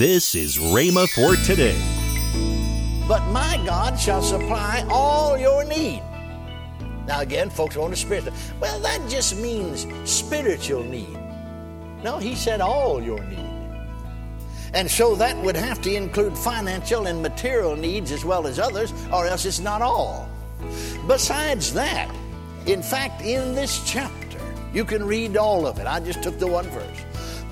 This is Rhema for Today. But my God shall supply all your need. Now again, folks are on the spiritual. Well, that just means spiritual need. No, he said all your need. And so that would have to include financial and material needs as well as others, or else it's not all. Besides that, in fact, in this chapter, you can read all of it. I just took the one verse.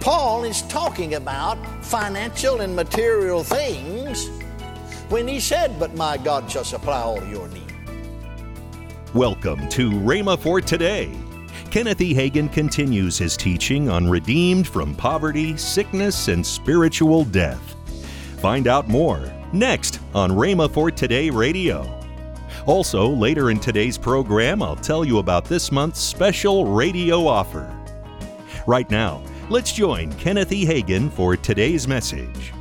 Paul is talking about financial and material things when he said, but my God shall supply all your needs. Welcome to Rhema for Today. Kenneth E. Hagin continues his teaching on redeemed from poverty, sickness, and spiritual death. Find out more next on Rhema for Today Radio. Also, later in today's program, I'll tell you about this month's special radio offer. Right now, let's join Kenneth E. Hagin for today's message.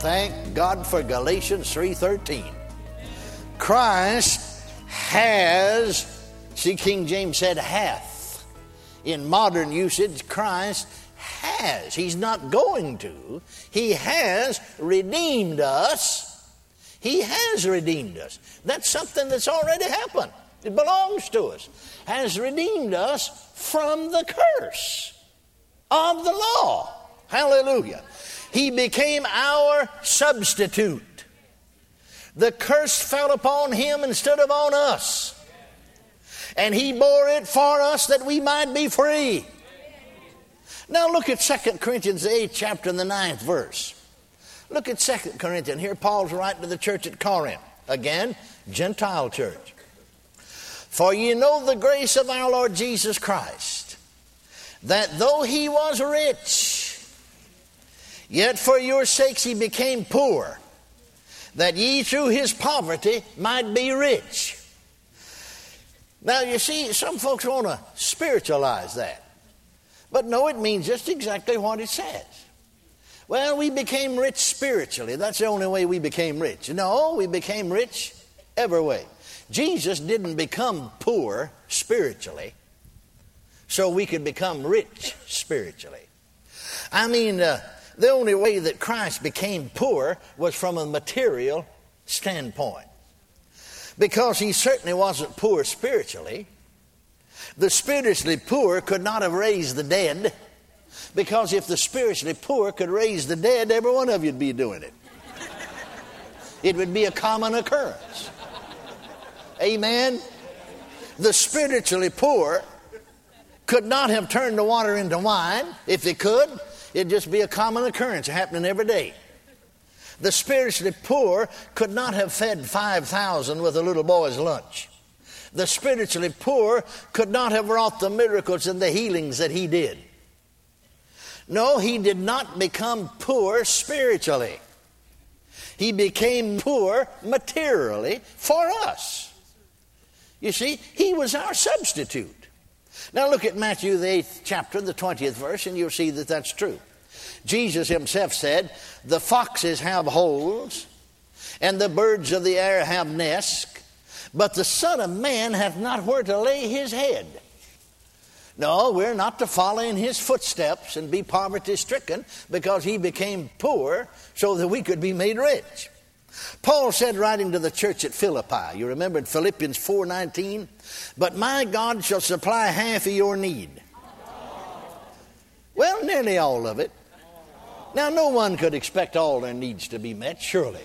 Thank God for Galatians 3:13. Christ has... See, King James said hath. In modern usage, Christ has. He's not going to. He has redeemed us. He has redeemed us. That's something that's already happened. It belongs to us. Has redeemed us from the curse of the law. Hallelujah. He became our substitute. The curse fell upon him instead of on us. And he bore it for us that we might be free. Now look at 2 Corinthians 8, chapter and the 9th verse. Look at 2 Corinthians. Here Paul's writing to the church at Corinth. Again, Gentile church. For you know the grace of our Lord Jesus Christ, that though he was rich, yet for your sakes he became poor, that ye through his poverty might be rich. Now, you see, some folks want to spiritualize that. But no, it means just exactly what it says. Well, we became rich spiritually. That's the only way we became rich. No, we became rich every way. Jesus didn't become poor spiritually so we could become rich spiritually. I mean, the only way that Christ became poor was from a material standpoint. Because he certainly wasn't poor spiritually. The spiritually poor could not have raised the dead. Because if the spiritually poor could raise the dead, every one of you would be doing it. It would be a common occurrence. Amen? The spiritually poor could not have turned the water into wine. If they could, it'd just be a common occurrence happening every day. The spiritually poor could not have fed 5,000 with a little boy's lunch. The spiritually poor could not have wrought the miracles and the healings that he did. No, he did not become poor spiritually. He became poor materially for us. You see, he was our substitute. Now look at Matthew the 8th chapter, the 20th verse, and you'll see that that's true. Jesus himself said, the foxes have holes, and the birds of the air have nests, but the Son of Man hath not where to lay his head. No, we're not to follow in his footsteps and be poverty-stricken because he became poor so that we could be made rich. Paul said, writing to the church at Philippi, you remember in Philippians 4:19, but my God shall supply half of your need. Well, nearly all of it. Now, no one could expect all their needs to be met, surely.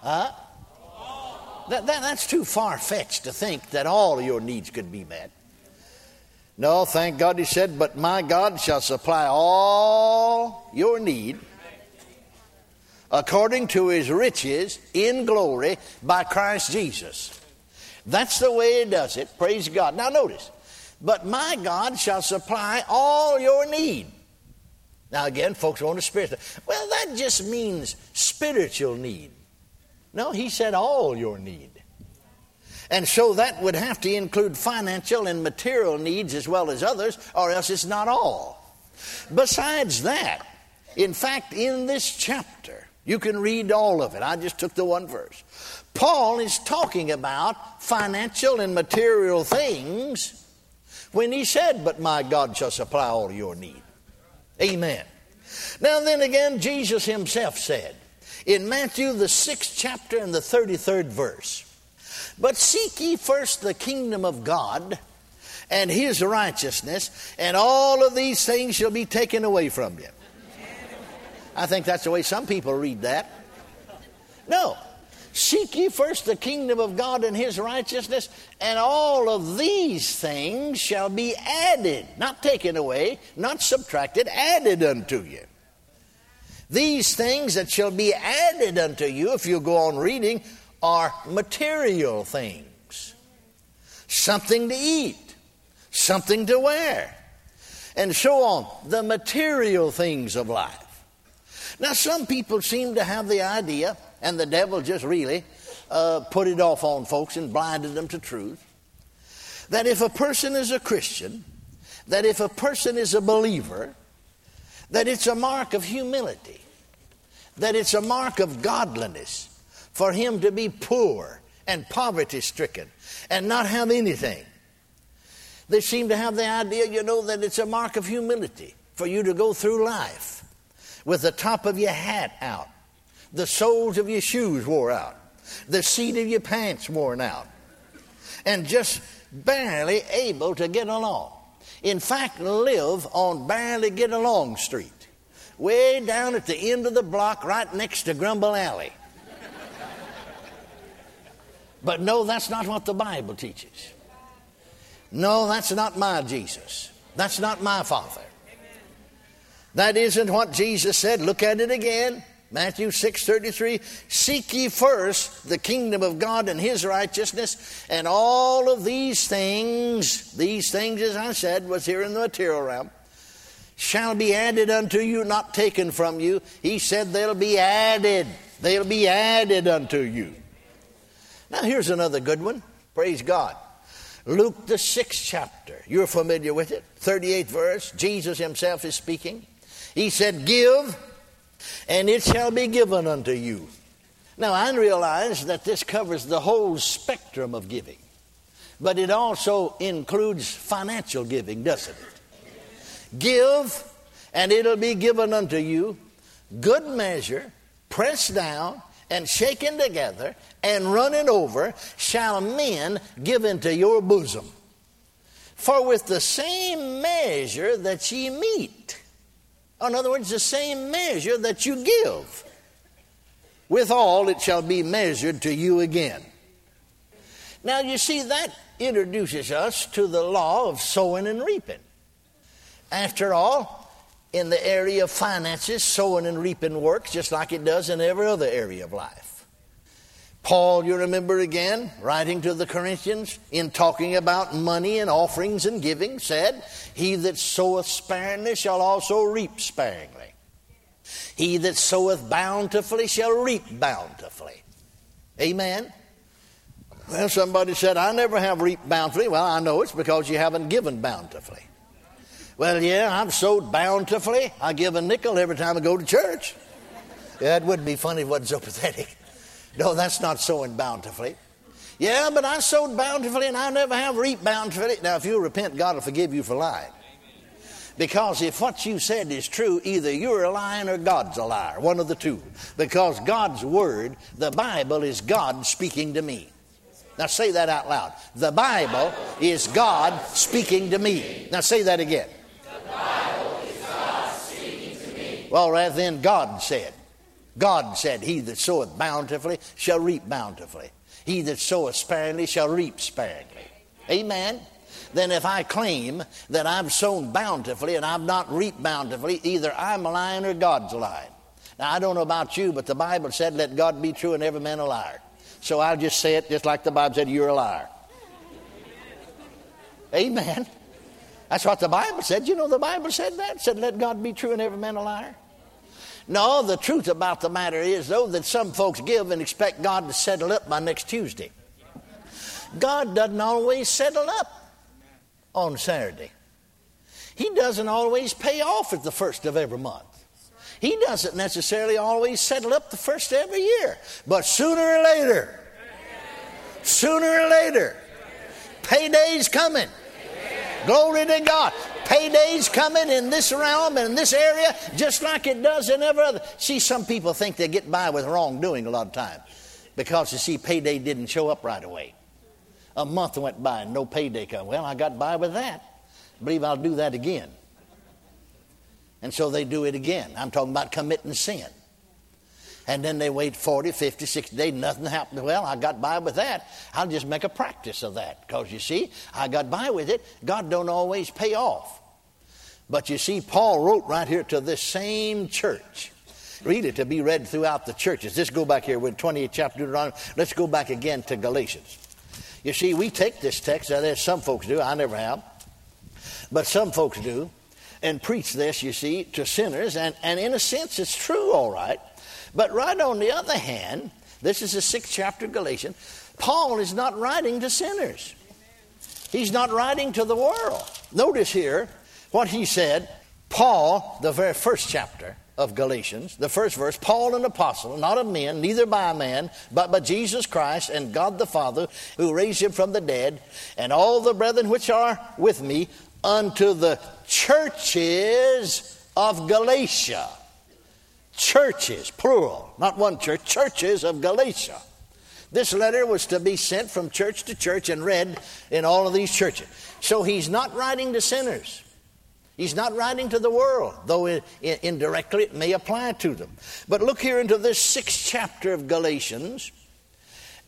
Huh? That's too far-fetched to think that all your needs could be met. No, thank God he said, but my God shall supply all your need according to his riches in glory by Christ Jesus. That's the way he does it, praise God. Now, notice, but my God shall supply all your need. Now again, folks want a spiritual. Well, that just means spiritual need. No, he said all your need. And so that would have to include financial and material needs as well as others, or else it's not all. Besides that, in fact, in this chapter, you can read all of it. I just took the one verse. Paul is talking about financial and material things when he said, but my God shall supply all your need. Amen. Now then again, Jesus himself said in Matthew the 6th chapter and the 33rd verse, "But seek ye first the kingdom of God and his righteousness, and all of these things shall be taken away from you." I think that's the way some people read that. No. Seek ye first the kingdom of God and his righteousness, and all of these things shall be added, not taken away, not subtracted, added unto you. These things that shall be added unto you, if you go on reading, are material things. Something to eat, something to wear, and so on. The material things of life. Now, some people seem to have the idea, and the devil just really put it off on folks and blinded them to truth, that if a person is a Christian, that if a person is a believer, that it's a mark of humility, that it's a mark of godliness for him to be poor and poverty-stricken and not have anything. They seem to have the idea, you know, that it's a mark of humility for you to go through life with the top of your hat out, the soles of your shoes wore out, the seat of your pants worn out, and just barely able to get along. In fact, live on barely get along street, way down at the end of the block right next to Grumble Alley. But no, that's not what the Bible teaches. No, that's not my Jesus. That's not my Father. That isn't what Jesus said. Look at it again. Matthew 6:33, "Seek ye first the kingdom of God and his righteousness, and all of these things," as I said, was here in the material realm, "shall be added unto you," not taken from you. He said they'll be added. They'll be added unto you. Now here's another good one. Praise God. Luke the 6th chapter. You're familiar with it. 38th verse. Jesus himself is speaking. He said, "Give, and it shall be given unto you." Now, I realize that this covers the whole spectrum of giving, but it also includes financial giving, doesn't it? "Give, and it'll be given unto you, good measure, pressed down, and shaken together, and running over, shall men give into your bosom. For with the same measure that ye meet," in other words, the same measure that you give, "withal it shall be measured to you again." Now you see, that introduces us to the law of sowing and reaping. After all, in the area of finances, sowing and reaping works just like it does in every other area of life. Paul, you remember again, writing to the Corinthians, in talking about money and offerings and giving, said, "He that soweth sparingly shall also reap sparingly. He that soweth bountifully shall reap bountifully." Amen? Well, somebody said, "I never have reaped bountifully." Well, I know it's because you haven't given bountifully. Well, yeah, I've sowed bountifully. I give a nickel every time I go to church. Yeah, it wouldn't be funny if it wasn't so pathetic. No, that's not sowing bountifully. Yeah, but I sowed bountifully and I never have reaped bountifully. Now, if you repent, God will forgive you for lying. Because if what you said is true, either you're a liar or God's a liar, one of the two. Because God's word, the Bible, is God speaking to me. Now, say that out loud. The Bible is God speaking to me. Now, say that again. The Bible is God speaking to me. Well, rather than God said. God said, "He that soweth bountifully shall reap bountifully. He that soweth sparingly shall reap sparingly." Amen? Then if I claim that I've sown bountifully and I've not reaped bountifully, either I'm a liar or God's a liar. Now, I don't know about you, but the Bible said, "Let God be true and every man a liar." So I'll just say it just like the Bible said, "You're a liar." Amen? That's what the Bible said. You know the Bible said that? It said, "Let God be true and every man a liar." No, the truth about the matter is, though, that some folks give and expect God to settle up by next Tuesday. God doesn't always settle up on Saturday. He doesn't always pay off at the first of every month. He doesn't necessarily always settle up the first of every year. But sooner or later, payday's coming. Glory to God. Payday's coming in this realm and in this area just like it does in every other. See, some people think they get by with wrongdoing a lot of time because, you see, payday didn't show up right away. A month went by and no payday come. Well, I got by with that. I believe I'll do that again. And so they do it again. I'm talking about committing sin. And then they wait 40, 50, 60 days, nothing happens. Well, I got by with that. I'll just make a practice of that. Because, you see, I got by with it. God don't always pay off. But, you see, Paul wrote right here to this same church. Read it to be read throughout the churches. Let's go back here with 28th chapter Deuteronomy. Let's go back again to Galatians. You see, we take this text, as some folks do. I never have. But some folks do. And preach this, you see, to sinners. And in a sense, it's true, all right. But right on the other hand, this is the 6th chapter of Galatians, Paul is not writing to sinners. He's not writing to the world. Notice here what he said, Paul, the very first chapter of Galatians, the first verse, Paul an apostle, not of men, neither by a man, but by Jesus Christ and God the Father, who raised him from the dead, and all the brethren which are with me, unto the churches of Galatia. Churches, plural, not one church, churches of Galatia. This letter was to be sent from church to church and read in all of these churches. So he's not writing to sinners. He's not writing to the world, though indirectly it may apply to them. But look here into this 6th chapter of Galatians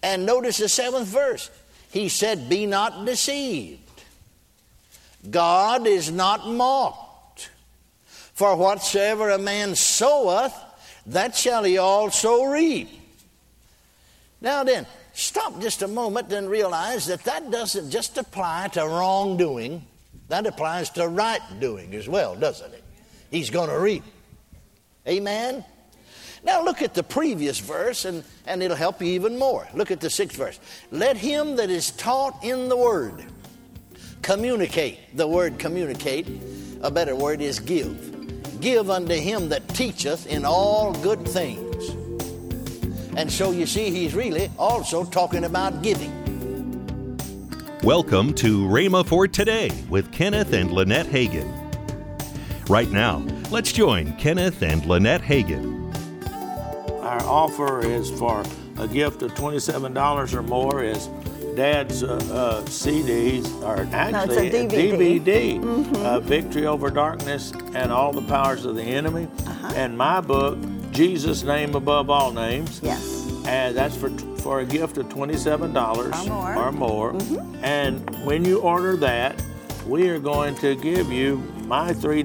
and notice the 7th verse. He said, be not deceived. God is not mocked. For whatsoever a man soweth, that shall he also reap. Now then, stop just a moment and realize that that doesn't just apply to wrongdoing. That applies to right doing as well, doesn't it? He's going to reap. Amen? Now look at the previous verse, and it'll help you even more. Look at the 6th verse. Let him that is taught in the word communicate. The word communicate, a better word is give. Give unto him that teacheth in all good things. And so you see, he's really also talking about giving. Welcome to Rhema for Today with Kenneth and Lynette Hagin. Right now, let's join Kenneth and Lynette Hagin. Our offer is for a gift of $27 or more is Dad's CDs are actually a DVD. Mm-hmm. Victory Over Darkness and All the Powers of the Enemy, and my book, Jesus' Name Above All Names. Yes. And that's for a gift of $27 or more. Mm-hmm. And when you order that, we are going to give you my three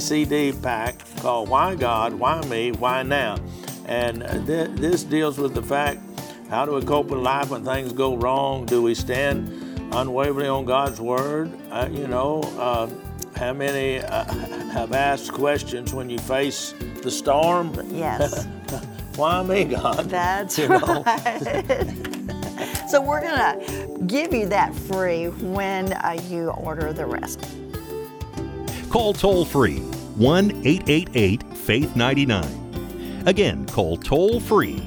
CD pack called Why God, Why Me, Why Now. And this deals with the fact, how do we cope with life when things go wrong? Do we stand unwaveringly on God's word? How many have asked questions when you face the storm? Yes. Why me, God? That's right. So we're going to give you that free when you order the rest. Call toll-free 1-888-FAITH-99. Again, call toll-free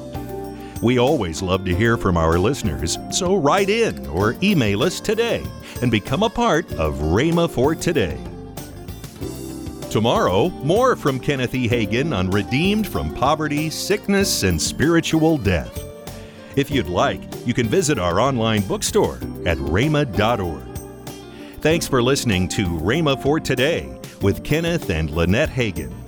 We always love to hear from our listeners, so write in or email us today and become a part of Rhema for Today. Tomorrow, more from Kenneth E. Hagin on Redeemed from Poverty, Sickness, and Spiritual Death. If you'd like, you can visit our online bookstore at rhema.org. Thanks for listening to Rhema for Today with Kenneth and Lynette Hagin.